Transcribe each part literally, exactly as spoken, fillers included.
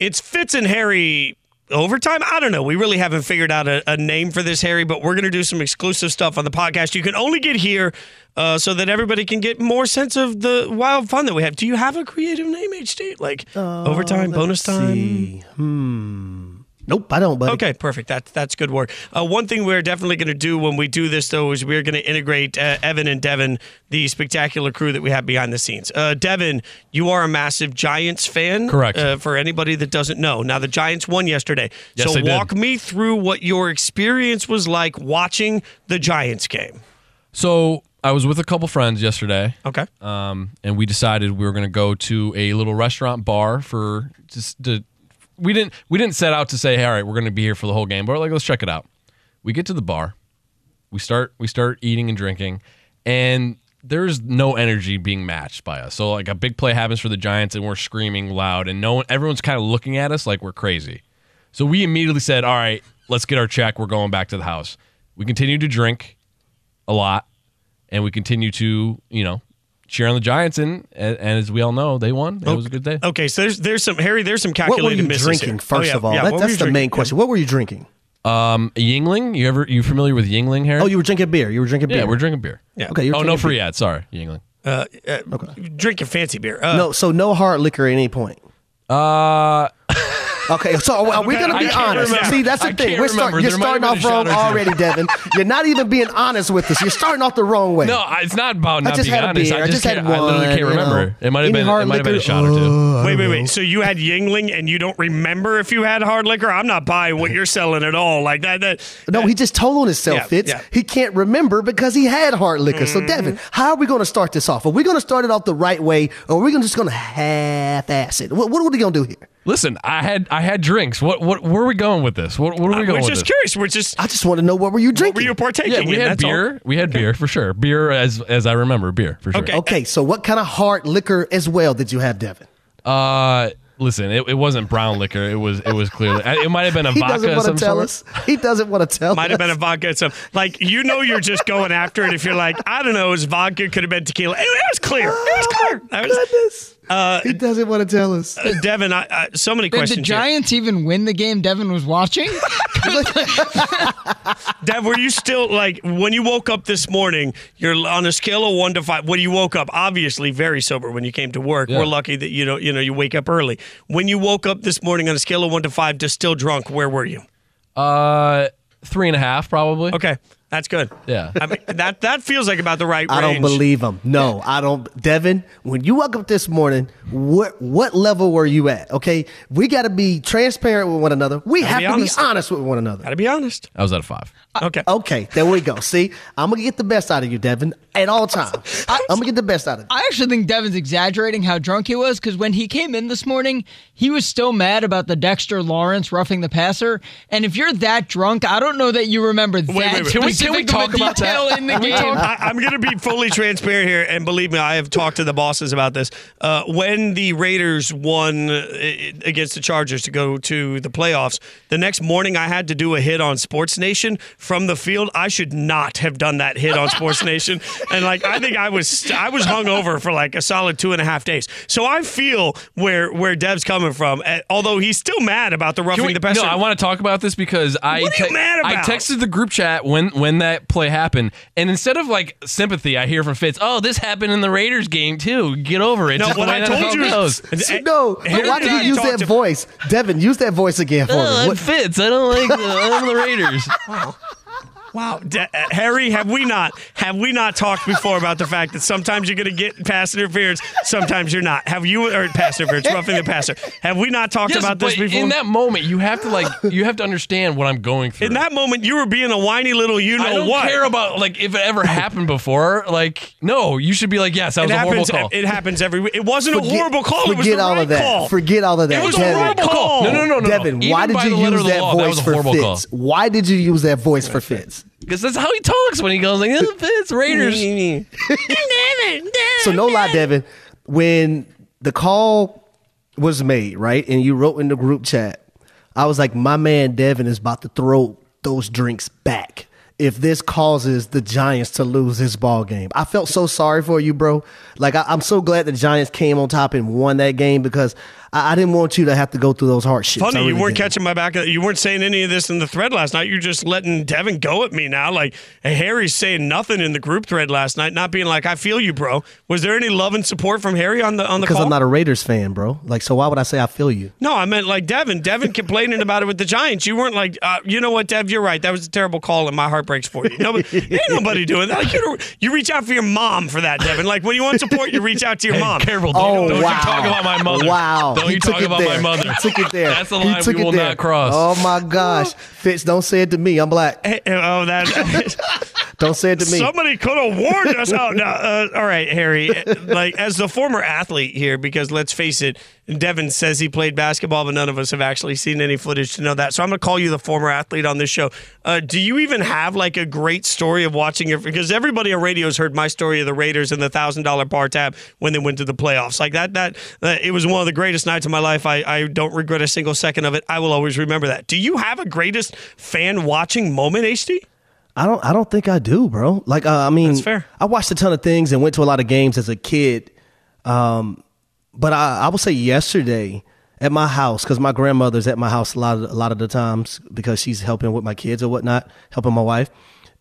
It's Fitz and Harry overtime. I don't know. We really haven't figured out a, a name for this, Harry, but we're going to do some exclusive stuff on the podcast. You can only get here uh, so that everybody can get more sense of the wild fun that we have. Do you have a creative name, H D? Like uh, overtime, bonus time? See. Hmm. Nope, I don't, buddy. Okay, perfect. That, that's good work. Uh, one thing we're definitely going to do when we do this, though, is we're going to integrate uh, Evan and Devin, the spectacular crew that we have behind the scenes. Uh, Devin, you are a massive Giants fan. Correct. Uh, for anybody that doesn't know. Now, the Giants won yesterday. Yes, they did. So walk me through what your experience was like watching the Giants game. So I was with a couple friends yesterday. Okay. Um, and we decided we were going to go to a little restaurant bar for just to... We didn't we didn't set out to say, hey, all right, we're going to be here for the whole game, but we're like, let's check it out. We get to the bar. We start we start eating and drinking, and there's no energy being matched by us. So like a big play happens for the Giants, and we're screaming loud, and no one, everyone's kind of looking at us like we're crazy. So we immediately said, all right, let's get our check. We're going back to the house. We continued to drink a lot, and we continue to, you know, cheer on the Giants, and, and as we all know, they won. It okay. was a good day. Okay, so there's there's some Harry. There's some calculated. What were you drinking? Here. First oh, yeah, of all, yeah, that, that's the drinking? main question. What were you drinking? Um, Yuengling. You ever you familiar with Yuengling, Harry? Oh, you were drinking beer. You were drinking beer. Yeah, we're drinking beer. Yeah. Okay. You were oh, no free beer. ad. Sorry, Yuengling. Uh, uh, okay. Drinking fancy beer. Uh, no, so no hard liquor at any point. Uh. Okay, so are we going to be honest? Remember. See, that's the I thing. We're start, you're starting off wrong already, Devin. You're not even being honest with us. You're starting off the wrong way. No, it's not about not being honest. I just had a beer. I just had one. I literally can't remember. Know. It might have been, been, been a shot or two. Uh, wait, wait, wait. So you had Yuengling and you don't remember if you had hard liquor? I'm not buying what you're selling at all. Like that. that, that. No, he just told on himself, yeah, Fitz. Yeah. He can't remember because he had hard liquor. Mm-hmm. So, Devin, how are we going to start this off? Are we going to start it off the right way, or are we just going to half-ass it? What, what are we going to do here? Listen, I had I had drinks. What what where are we going with this? What what are we going with? We're just curious. We're just I just want to know, what were you drinking? What were you partaking? Yeah, we had beer. All. We had okay. beer for sure. Beer as as I remember, beer for sure. Okay. Okay, so what kind of hard liquor as well did you have, Devin? Uh listen, it, it wasn't brown liquor. It was it was clearly it might have been a he vodka doesn't want to tell sort. us. He doesn't want to tell us. Might have been a vodka some like you know you're just going after it if you're like, I don't know, it was vodka, could have been tequila. It, it was clear. It was clear. Oh, was, goodness. Uh, he doesn't want to tell us. Uh, Devin, I, I, so many Did questions Did the Giants here. even win the game Devin was watching? Dev, were you still, like, when you woke up this morning, you're on a scale of one to five, when you woke up, obviously very sober when you came to work. Yeah. We're lucky that you don't, you know, you wake up early. When you woke up this morning on a scale of one to five, just still drunk, where were you? Uh, three and a half, probably. Okay. That's good. Yeah. I mean, that that feels like about the right range. I don't believe him. No, I don't. Devin, when you woke up this morning, what what level were you at? Okay? We got to be transparent with one another. We have to be honest with one another. Got to be honest. I was at a five. Okay. Okay. There we go. See, I'm going to get the best out of you, Devin, at all times. I'm going to get the best out of you. I actually think Devin's exaggerating how drunk he was, because when he came in this morning, he was still mad about the Dexter Lawrence roughing the passer. And if you're that drunk, I don't know that you remember that. Wait, wait, wait. Can we talk about that? In the game. I, I'm going to be fully transparent here, and believe me, I have talked to the bosses about this. Uh, when the Raiders won against the Chargers to go to the playoffs, the next morning I had to do a hit on Sports Nation from the field. I should not have done that hit on Sports Nation, and like I think I was I was hungover for like a solid two and a half days. So I feel where where Dev's coming from, uh, although he's still mad about the roughing we, the passer. No, I want to talk about this because I what are you te- mad about? I texted the group chat when when. When that play happened, and instead of like sympathy, I hear from Fitz, oh, this happened in the Raiders game too, get over it. No, what I told you goes. So, no, but why did you use that voice? Devin, use that voice again for oh, me. What? Fitz, I don't like the, I don't the Raiders. Wow. Wow, De- uh, Harry, have we not have we not talked before about the fact that sometimes you're going to get pass interference, sometimes you're not? Have you or pass interference, roughing the passer? Have we not talked yes, about this before? In that moment, you have to like you have to understand what I'm going through. In that moment, you were being a whiny little you know what. I don't what. care about like if it ever happened before. Like no, you should be like yes, that was it a happens, horrible call. It happens every week. It wasn't forget, a horrible call. Forget it was the all right of that. Call. Forget all of that. It was Devin. a horrible call. No, no, no, no. Devin, no. why did you use that law, voice that for Fitz? Call. Why did you use that voice for Fitz? Because that's how he talks when he goes like, oh, it's Raiders. So no lie, Devin, when the call was made, right, and you wrote in the group chat, I was like, my man Devin is about to throw those drinks back if this causes the Giants to lose this ball game. I felt so sorry for you, bro. Like, I, I'm so glad the Giants came on top and won that game, because I, I didn't want you to have to go through those hardships. Funny, really you weren't didn't. catching my back. You weren't saying any of this in the thread last night. You're just letting Devin go at me now. Like, Harry's saying nothing in the group thread last night, not being like, I feel you, bro. Was there any love and support from Harry on the on the call? Because I'm not a Raiders fan, bro. Like, so why would I say I feel you? No, I meant like Devin. Devin complaining about it with the Giants. You weren't like, uh, you know what, Dev, you're right. That was a terrible call, and my heart breaks for you. Nobody, ain't nobody doing that. Like, you, you reach out for your mom for that, Devin. Like, when you want support, you reach out to your hey, mom. Careful, dude. Oh, don't wow. you talk about my mother. Wow. Don't he you talk about there. my mother. He took it there. That's the line we will there. not cross. Oh, my gosh. Fitz, don't say it to me. I'm black. Hey, oh, that. Don't say it to me. Somebody could have warned us out. No, uh, all right, Harry. Like, as the former athlete here, because let's face it, Devin says he played basketball, but none of us have actually seen any footage to know that. So I'm going to call you the former athlete on this show. Uh, do you even have, like, a great story of watching your – because everybody on radio has heard my story of the Raiders and the one thousand dollar bar tab when they went to the playoffs. Like, that, that – uh, it was one of the greatest nights of my life. I, I don't regret a single second of it. I will always remember that. Do you have a greatest fan-watching moment, H D? I don't I don't think I do, bro. Like, uh, I mean, That's fair. I watched a ton of things and went to a lot of games as a kid. Um, but I, I would say yesterday at my house, because my grandmother's at my house a lot, of, a lot of the times because she's helping with my kids or whatnot, helping my wife.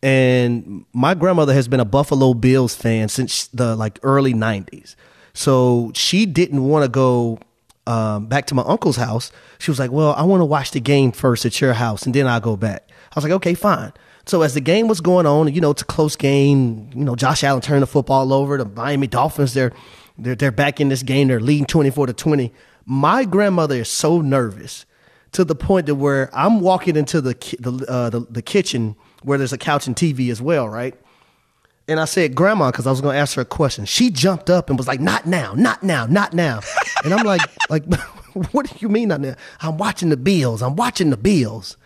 And my grandmother has been a Buffalo Bills fan since the like early nineties. So she didn't want to go um, back to my uncle's house. She was like, well, I want to watch the game first at your house and then I'll go back. I was like, okay, fine. So as the game was going on, you know, it's a close game. You know, Josh Allen turned the football over. The Miami Dolphins, they're they're they're back in this game. They're leading twenty-four to twenty. My grandmother is so nervous to the point that where I'm walking into the the, uh, the the kitchen where there's a couch and T V as well, right? And I said, Grandma, because I was going to ask her a question. She jumped up and was like, not now, not now, not now. And I'm like, like, what do you mean not now? I'm watching the Bills. I'm watching the Bills.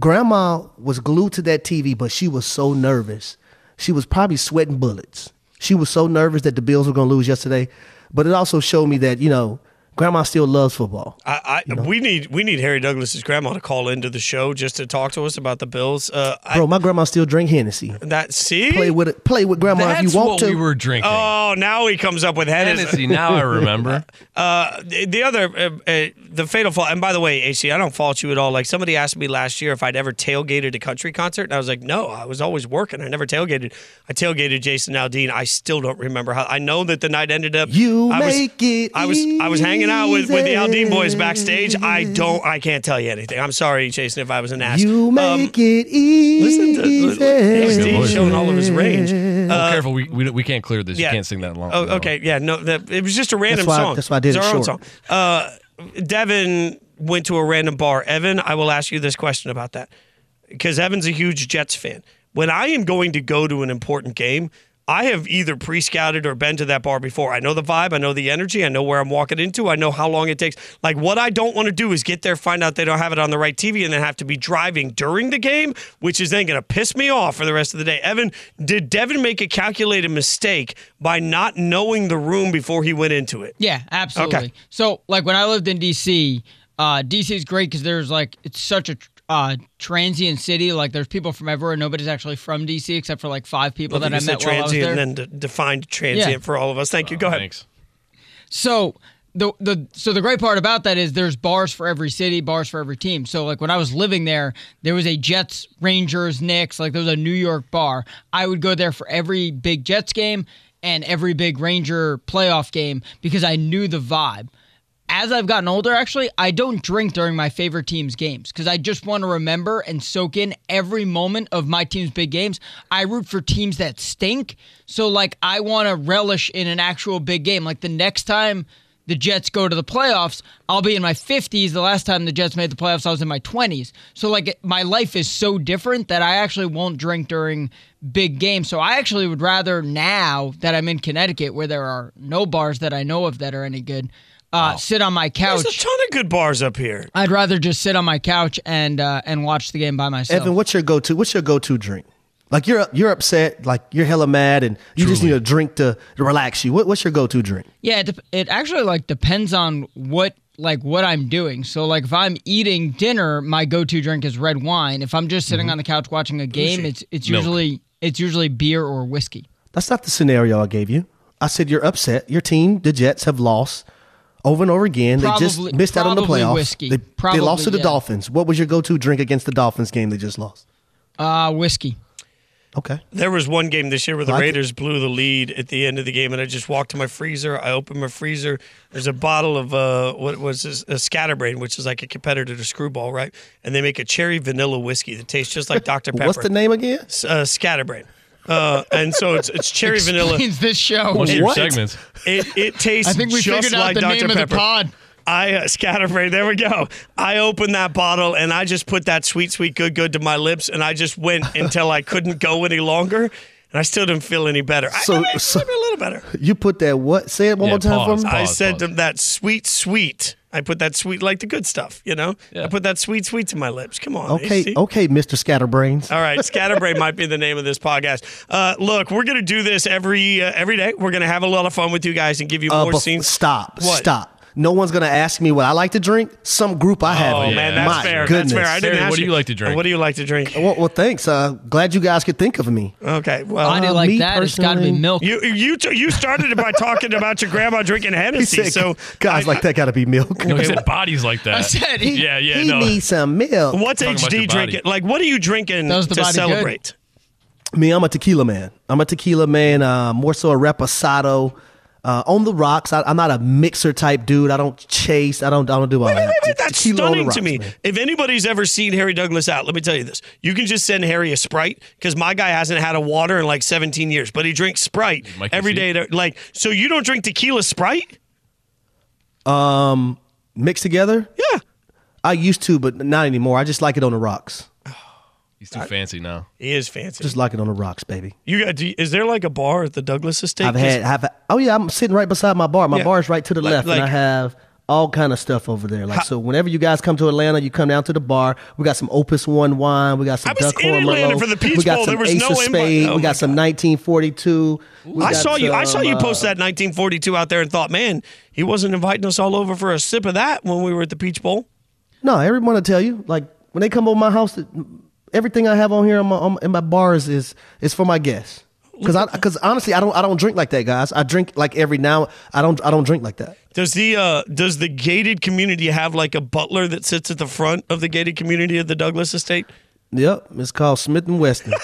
Grandma was glued to that T V, but she was so nervous. She was probably sweating bullets. She was so nervous that the Bills were going to lose yesterday. But it also showed me that, you know, Grandma still loves football. I, I you know? we need we need Harry Douglas's grandma to call into the show just to talk to us about the Bills. Uh, Bro, I, my grandma still drink Hennessy. That see, play with it, play with grandma That's if you want what to. We were drinking. Oh, now he comes up with Hennessy. Hennessy now I remember. uh, the, the other, uh, uh, the fatal flaw. And by the way, A C, I don't fault you at all. Like somebody asked me last year if I'd ever tailgated a country concert, and I was like, no, I was always working. I never tailgated. I tailgated Jason Aldean. I still don't remember how. I know that the night ended up. You I make was, it. I was. Easy. I was hanging out with, with the Aldean boys backstage. I don't, I can't tell you anything. I'm sorry, Jason, if I was an ass. You make um, it easy. Listen to H D showing all of his range. Uh, oh, careful, we, we we can't clear this. Yeah. You can't sing that long. Oh, okay, yeah, no, that, it was just a random that's why, song. That's why I did it, it short. Song. Uh, Devin went to a random bar. Evan, I will ask you this question about that because Evan's a huge Jets fan. When I am going to go to an important game, I have either pre-scouted or been to that bar before. I know the vibe. I know the energy. I know where I'm walking into. I know how long it takes. Like, what I don't want to do is get there, find out they don't have it on the right T V, and then have to be driving during the game, which is then going to piss me off for the rest of the day. Evan, did Devin make a calculated mistake by not knowing the room before he went into it? Yeah, absolutely. Okay. So, like, when I lived in D C, uh, D C is great because there's, like, it's such a Uh, transient city, like there's people from everywhere. Nobody's actually from D C except for like five people well, that I met while I was there. And then defined transient yeah. for all of us. Thank oh, you. Go ahead. Thanks. So the the so the great part about that is there's bars for every city, bars for every team. So like when I was living there, there was a Jets, Rangers, Knicks. Like there was a New York bar. I would go there for every big Jets game and every big Ranger playoff game because I knew the vibe. As I've gotten older, actually, I don't drink during my favorite team's games because I just want to remember and soak in every moment of my team's big games. I root for teams that stink, so like I want to relish in an actual big game. Like the next time the Jets go to the playoffs, I'll be in my fifties. The last time the Jets made the playoffs, I was in my twenties. So like my life is so different that I actually won't drink during big games. So I actually would rather now that I'm in Connecticut where there are no bars that I know of that are any good, Uh, wow. sit on my couch. There's a ton of good bars up here. I'd rather just sit on my couch and uh, and watch the game by myself. Evan, what's your go-to? What's your go-to drink? Like you're you're upset, like you're hella mad, and you Truly. just need a drink to, to relax you. What, what's your go-to drink? Yeah, it, de- it actually like depends on what like what I'm doing. So like if I'm eating dinner, my go-to drink is red wine. If I'm just sitting mm-hmm. on the couch watching a game, Lucy. it's it's Milk. usually it's usually beer or whiskey. That's not the scenario I gave you. I said you're upset. Your team, the Jets, have lost. over and over again. Probably, they just missed out on the playoffs. Whiskey. They, probably, they lost to the yeah. Dolphins. What was your go-to drink against the Dolphins game they just lost? Uh, whiskey. Okay. There was one game this year where the like Raiders it. blew the lead at the end of the game, and I just walked to my freezer. I opened my freezer. There's a bottle of uh, what was this? A Scatterbrain, which is like a competitor to Screwball, right? And they make a cherry vanilla whiskey that tastes just like Doctor Pepper. What's the name again? Uh, Scatterbrain. Uh, and so it's it's cherry Explains vanilla. This show. What's your what? segment? It it tastes. I think we just figured out like the Doctor name Pepper. Of the pod. I uh, Scatterbrain. There we go. I opened that bottle and I just put that sweet, sweet, good, good to my lips, and I just went until I couldn't go any longer, and I still didn't feel any better. So, I mean, so a little better. You put that what? Say it one yeah, more time pause, for me. Pause, I said pause. that sweet, sweet. I put that sweet, like the good stuff, you know? Yeah. I put that sweet, sweet to my lips. Come on. Okay, A C. okay, Mister Scatterbrains. All right, Scatterbrain might be the name of this podcast. Uh, look, we're going to do this every uh, every day. We're going to have a lot of fun with you guys and give you uh, more scenes. Stop, what? stop. No one's going to ask me what I like to drink. Some group I have. Oh, yeah. man, that's My fair. Goodness. That's fair. I didn't Sarah, ask what you. do you like to drink? Uh, what do you like to drink? Well, well thanks. Uh, glad you guys could think of me. Okay. Well, I do uh, like that. Personally. It's got to be milk. You you t- you started it by talking about your grandma drinking Hennessy. Said, so guys I, like that got to be milk. No, he said bodies like that. I said he, yeah, yeah, he no. needs some milk. What's H D drinking? Like, what are you drinking to celebrate? Good. Me, I'm a tequila man. I'm a tequila man, uh, more so a reposado. Uh, on the rocks, I, I'm not a mixer type dude. I don't chase. I don't. I don't do all wait, that. Wait, wait, that's Tequila stunning rocks, to me. Man. If anybody's ever seen Harry Douglas out, let me tell you this: you can just send Harry a Sprite because my guy hasn't had a water in like seventeen years, but he drinks Sprite Mike, every day. To, like, so you don't drink tequila Sprite? Um, mixed together? Yeah, I used to, but not anymore. I just like it on the rocks. He's too I, fancy now. He is fancy. Just like it on the rocks, baby. You got? Do you, is there like a bar at the Douglas Estate? I've had. I've, oh yeah, I'm sitting right beside my bar. My yeah. bar is right to the like, left, like, and I have all kind of stuff over there. Like how, so, whenever you guys come to Atlanta, you come down to the bar. We got some Opus One wine. We got some. I was Duck in Atlanta for the Peach Bowl. There was Ace no invite. Oh we got some nineteen forty-two. We I got saw some, you. I saw you post that nineteen forty-two out there and thought, man, he wasn't inviting us all over for a sip of that when we were at the Peach Bowl. No, everyone will tell you. Like when they come over my house. It, Everything I have on here in my, on, in my bars is is for my guests. Because because honestly, I don't I don't drink like that, guys. I drink like every now. I don't I don't drink like that. Does the uh, does the gated community have like a butler that sits at the front of the gated community of the Douglas Estate? Yep, it's called Smith and Weston.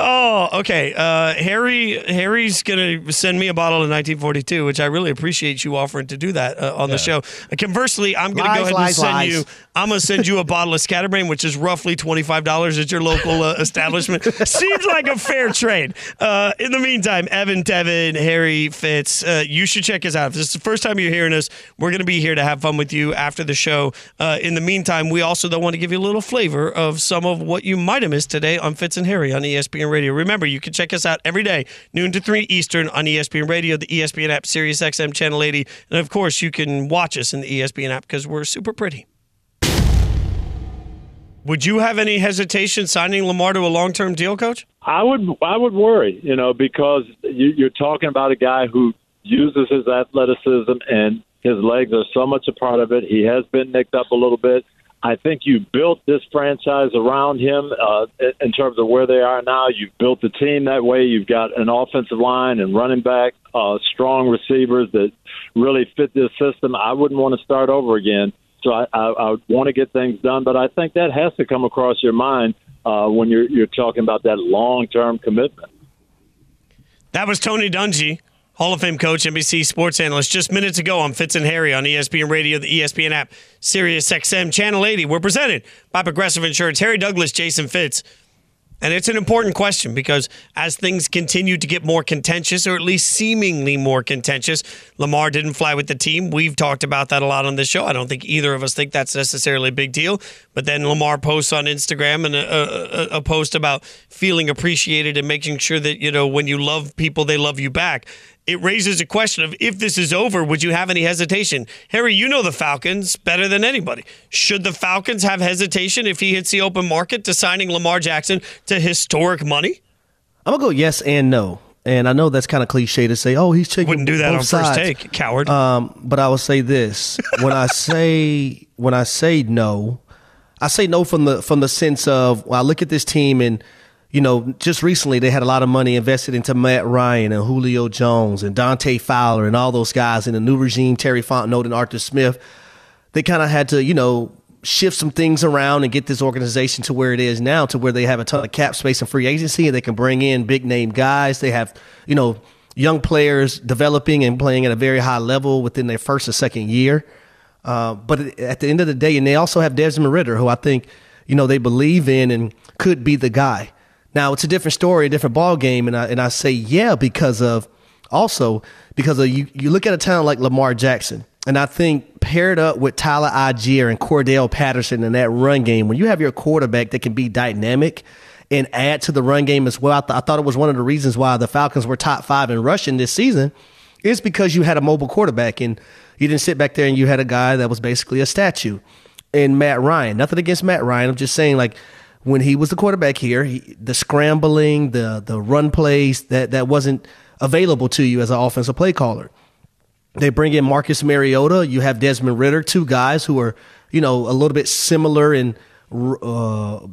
Oh, okay. Uh, Harry Harry's going to send me a bottle of nineteen forty-two, which I really appreciate you offering to do that uh, on yeah. the show. Conversely, I'm going to go ahead lies, and send lies. you I'm going to send you a bottle of Scatterbrain, which is roughly twenty-five dollars at your local uh, establishment. Seems like a fair trade. Uh, in the meantime, Evan, Devin, Harry, Fitz, uh, you should check us out. If this is the first time you're hearing us, we're going to be here to have fun with you after the show. Uh, in the meantime, we also though want to give you a little flavor of some of what you might have missed today on Fitz and Harry on E S P N Radio. Remember, you can check us out every day, noon to three Eastern on E S P N Radio, the E S P N app, Sirius X M Channel eighty. And of course, you can watch us in the E S P N app because we're super pretty. Would you have any hesitation signing Lamar to a long-term deal, Coach? I would I would worry, you know, because you, you're talking about a guy who uses his athleticism and his legs are so much a part of it. He has been nicked up a little bit. I think you built this franchise around him uh, in terms of where they are now. You've built the team that way. You've got an offensive line and running back, uh, strong receivers that really fit this system. I wouldn't want to start over again. So I, I, I want to get things done. But I think that has to come across your mind uh, when you're, you're talking about that long-term commitment. That was Tony Dungy, Hall of Fame coach, N B C sports analyst, just minutes ago on Fitz and Harry on E S P N Radio, the E S P N app, Sirius X M, Channel eighty. We're presented by Progressive Insurance. Harry Douglas, Jason Fitz. And it's an important question because as things continue to get more contentious, or at least seemingly more contentious, Lamar didn't fly with the team. We've talked about that a lot on this show. I don't think either of us think that's necessarily a big deal. But then Lamar posts on Instagram and a, a, a post about feeling appreciated and making sure that, you know, when you love people, they love you back. It raises a question of, if this is over, would you have any hesitation? Harry, you know the Falcons better than anybody. Should the Falcons have hesitation if he hits the open market to signing Lamar Jackson to historic money? I'm going to go yes and no. And I know that's kind of cliche to say, oh, he's taking Wouldn't do that on sides. First take, coward. Um, but I will say this. When I say when I say no, I say no from the from the sense of, well, I look at this team and you know, just recently they had a lot of money invested into Matt Ryan and Julio Jones and Dante Fowler and all those guys in the new regime, Terry Fontenot and Arthur Smith. They kind of had to, you know, shift some things around and get this organization to where it is now, to where they have a ton of cap space and free agency, and they can bring in big name guys. They have, you know, young players developing and playing at a very high level within their first or second year. Uh, but at the end of the day, and they also have Desmond Ridder, who I think, you know, they believe in and could be the guy. Now, it's a different story, a different ball game, and I and I say yeah because of also because of you, you look at a talent like Lamar Jackson, and I think paired up with Tyler Allgeier and Cordell Patterson in that run game, when you have your quarterback that can be dynamic and add to the run game as well, I, th- I thought it was one of the reasons why the Falcons were top five in rushing this season, is because you had a mobile quarterback and you didn't sit back there and you had a guy that was basically a statue in Matt Ryan. Nothing against Matt Ryan. I'm just saying, like, when he was the quarterback here, he, the scrambling, the the run plays, that, that wasn't available to you as an offensive play caller. They bring in Marcus Mariota. You have Desmond Ridder, two guys who are, you know, a little bit similar in uh,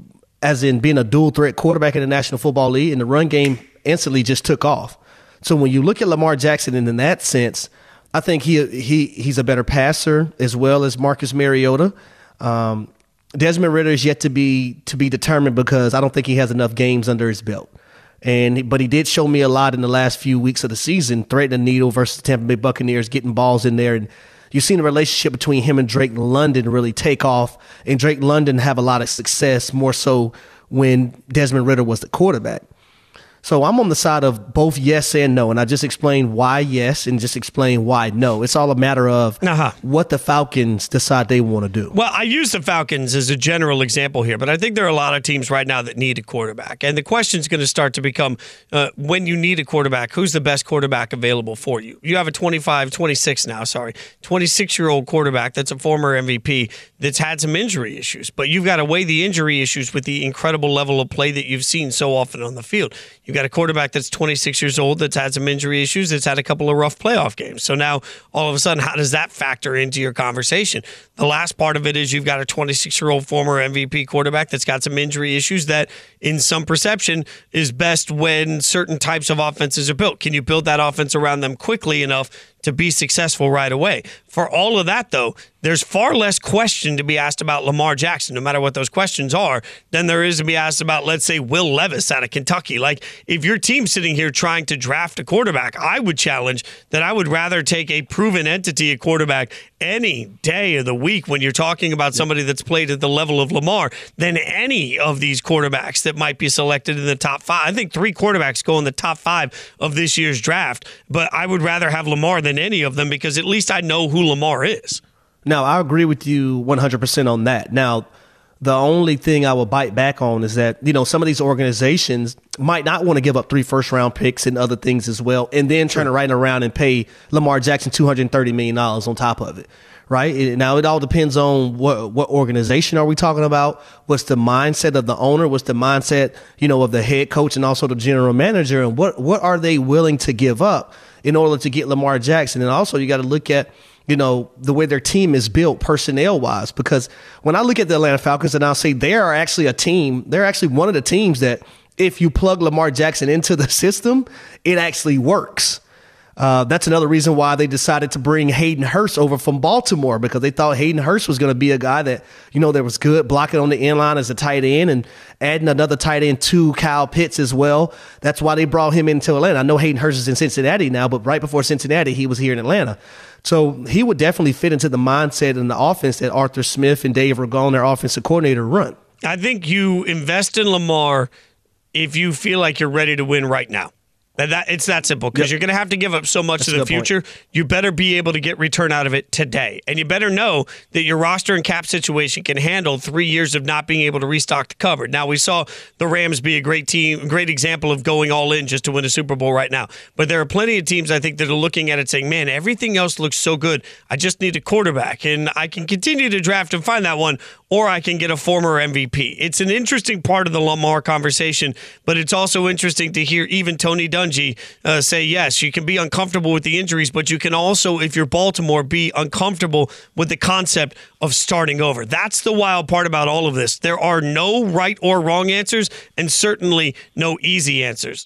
as in being a dual threat quarterback in the National Football League, and the run game instantly just took off. So when you look at Lamar Jackson, and in that sense, I think he he he's a better passer as well as Marcus Mariota. Um, Desmond Ridder is yet to be to be determined because I don't think he has enough games under his belt. And but he did show me a lot in the last few weeks of the season, threading the needle versus the Tampa Bay Buccaneers, getting balls in there. And you've seen the relationship between him and Drake London really take off. And Drake London have a lot of success, more so when Desmond Ridder was the quarterback. So I'm on the side of both yes and no. And I just explained why yes and just explain why no. It's all a matter of uh-huh. what the Falcons decide they want to do. Well, I use the Falcons as a general example here, but I think there are a lot of teams right now that need a quarterback. And the question is going to start to become, uh, when you need a quarterback, who's the best quarterback available for you? You have a twenty-five, twenty-six now, sorry, twenty-six-year-old quarterback that's a former M V P that's had some injury issues. But you've got to weigh the injury issues with the incredible level of play that you've seen so often on the field. You've got a quarterback that's twenty-six years old, that's had some injury issues, that's had a couple of rough playoff games. So now, all of a sudden, how does that factor into your conversation? The last part of it is you've got a twenty-six-year-old former M V P quarterback that's got some injury issues that, in some perception, is best when certain types of offenses are built. Can you build that offense around them quickly enough to be successful right away? For all of that, though, there's far less question to be asked about Lamar Jackson, no matter what those questions are, than there is to be asked about, let's say, Will Levis out of Kentucky. Like, if your team's sitting here trying to draft a quarterback, I would challenge that I would rather take a proven entity at quarterback any day of the week when you're talking about somebody that's played at the level of Lamar than any of these quarterbacks that might be selected in the top five. I think three quarterbacks go in the top five of this year's draft, but I would rather have Lamar than any of them, because at least I know who Lamar is. Now, I agree with you one hundred percent on that. Now, the only thing I will bite back on is that, you know, some of these organizations might not want to give up three first-round picks and other things as well, and then turn it right around and pay Lamar Jackson two hundred thirty million dollars on top of it, right? Now, it all depends on what what organization are we talking about, what's the mindset of the owner, what's the mindset, you know, of the head coach and also the general manager, and what what are they willing to give up in order to get Lamar Jackson. And also you got to look at, you know, the way their team is built personnel-wise, because when I look at the Atlanta Falcons, and I'll say they are actually a team, they're actually one of the teams that if you plug Lamar Jackson into the system, it actually works. Uh, that's another reason why they decided to bring Hayden Hurst over from Baltimore, because they thought Hayden Hurst was going to be a guy that, you know, that was good blocking on the end line as a tight end, and adding another tight end to Kyle Pitts as well. That's why they brought him into Atlanta. I know Hayden Hurst is in Cincinnati now, but right before Cincinnati, he was here in Atlanta. So he would definitely fit into the mindset and the offense that Arthur Smith and Dave Ragone, their offensive coordinator, run. I think you invest in Lamar if you feel like you're ready to win right now. That, that it's that simple, because yep. you're going to have to give up so much of the future. Point. You better be able to get return out of it today. And you better know that your roster and cap situation can handle three years of not being able to restock the cupboard. Now, we saw the Rams be a great team, great example of going all in just to win a Super Bowl right now. But there are plenty of teams, I think, that are looking at it saying, man, everything else looks so good. I just need a quarterback, and I can continue to draft and find that one, or I can get a former M V P. It's an interesting part of the Lamar conversation, but it's also interesting to hear even Tony Dungy Dungy uh, say, yes, you can be uncomfortable with the injuries, but you can also, if you're Baltimore, be uncomfortable with the concept of starting over. That's the wild part about all of this. There are no right or wrong answers, and certainly no easy answers.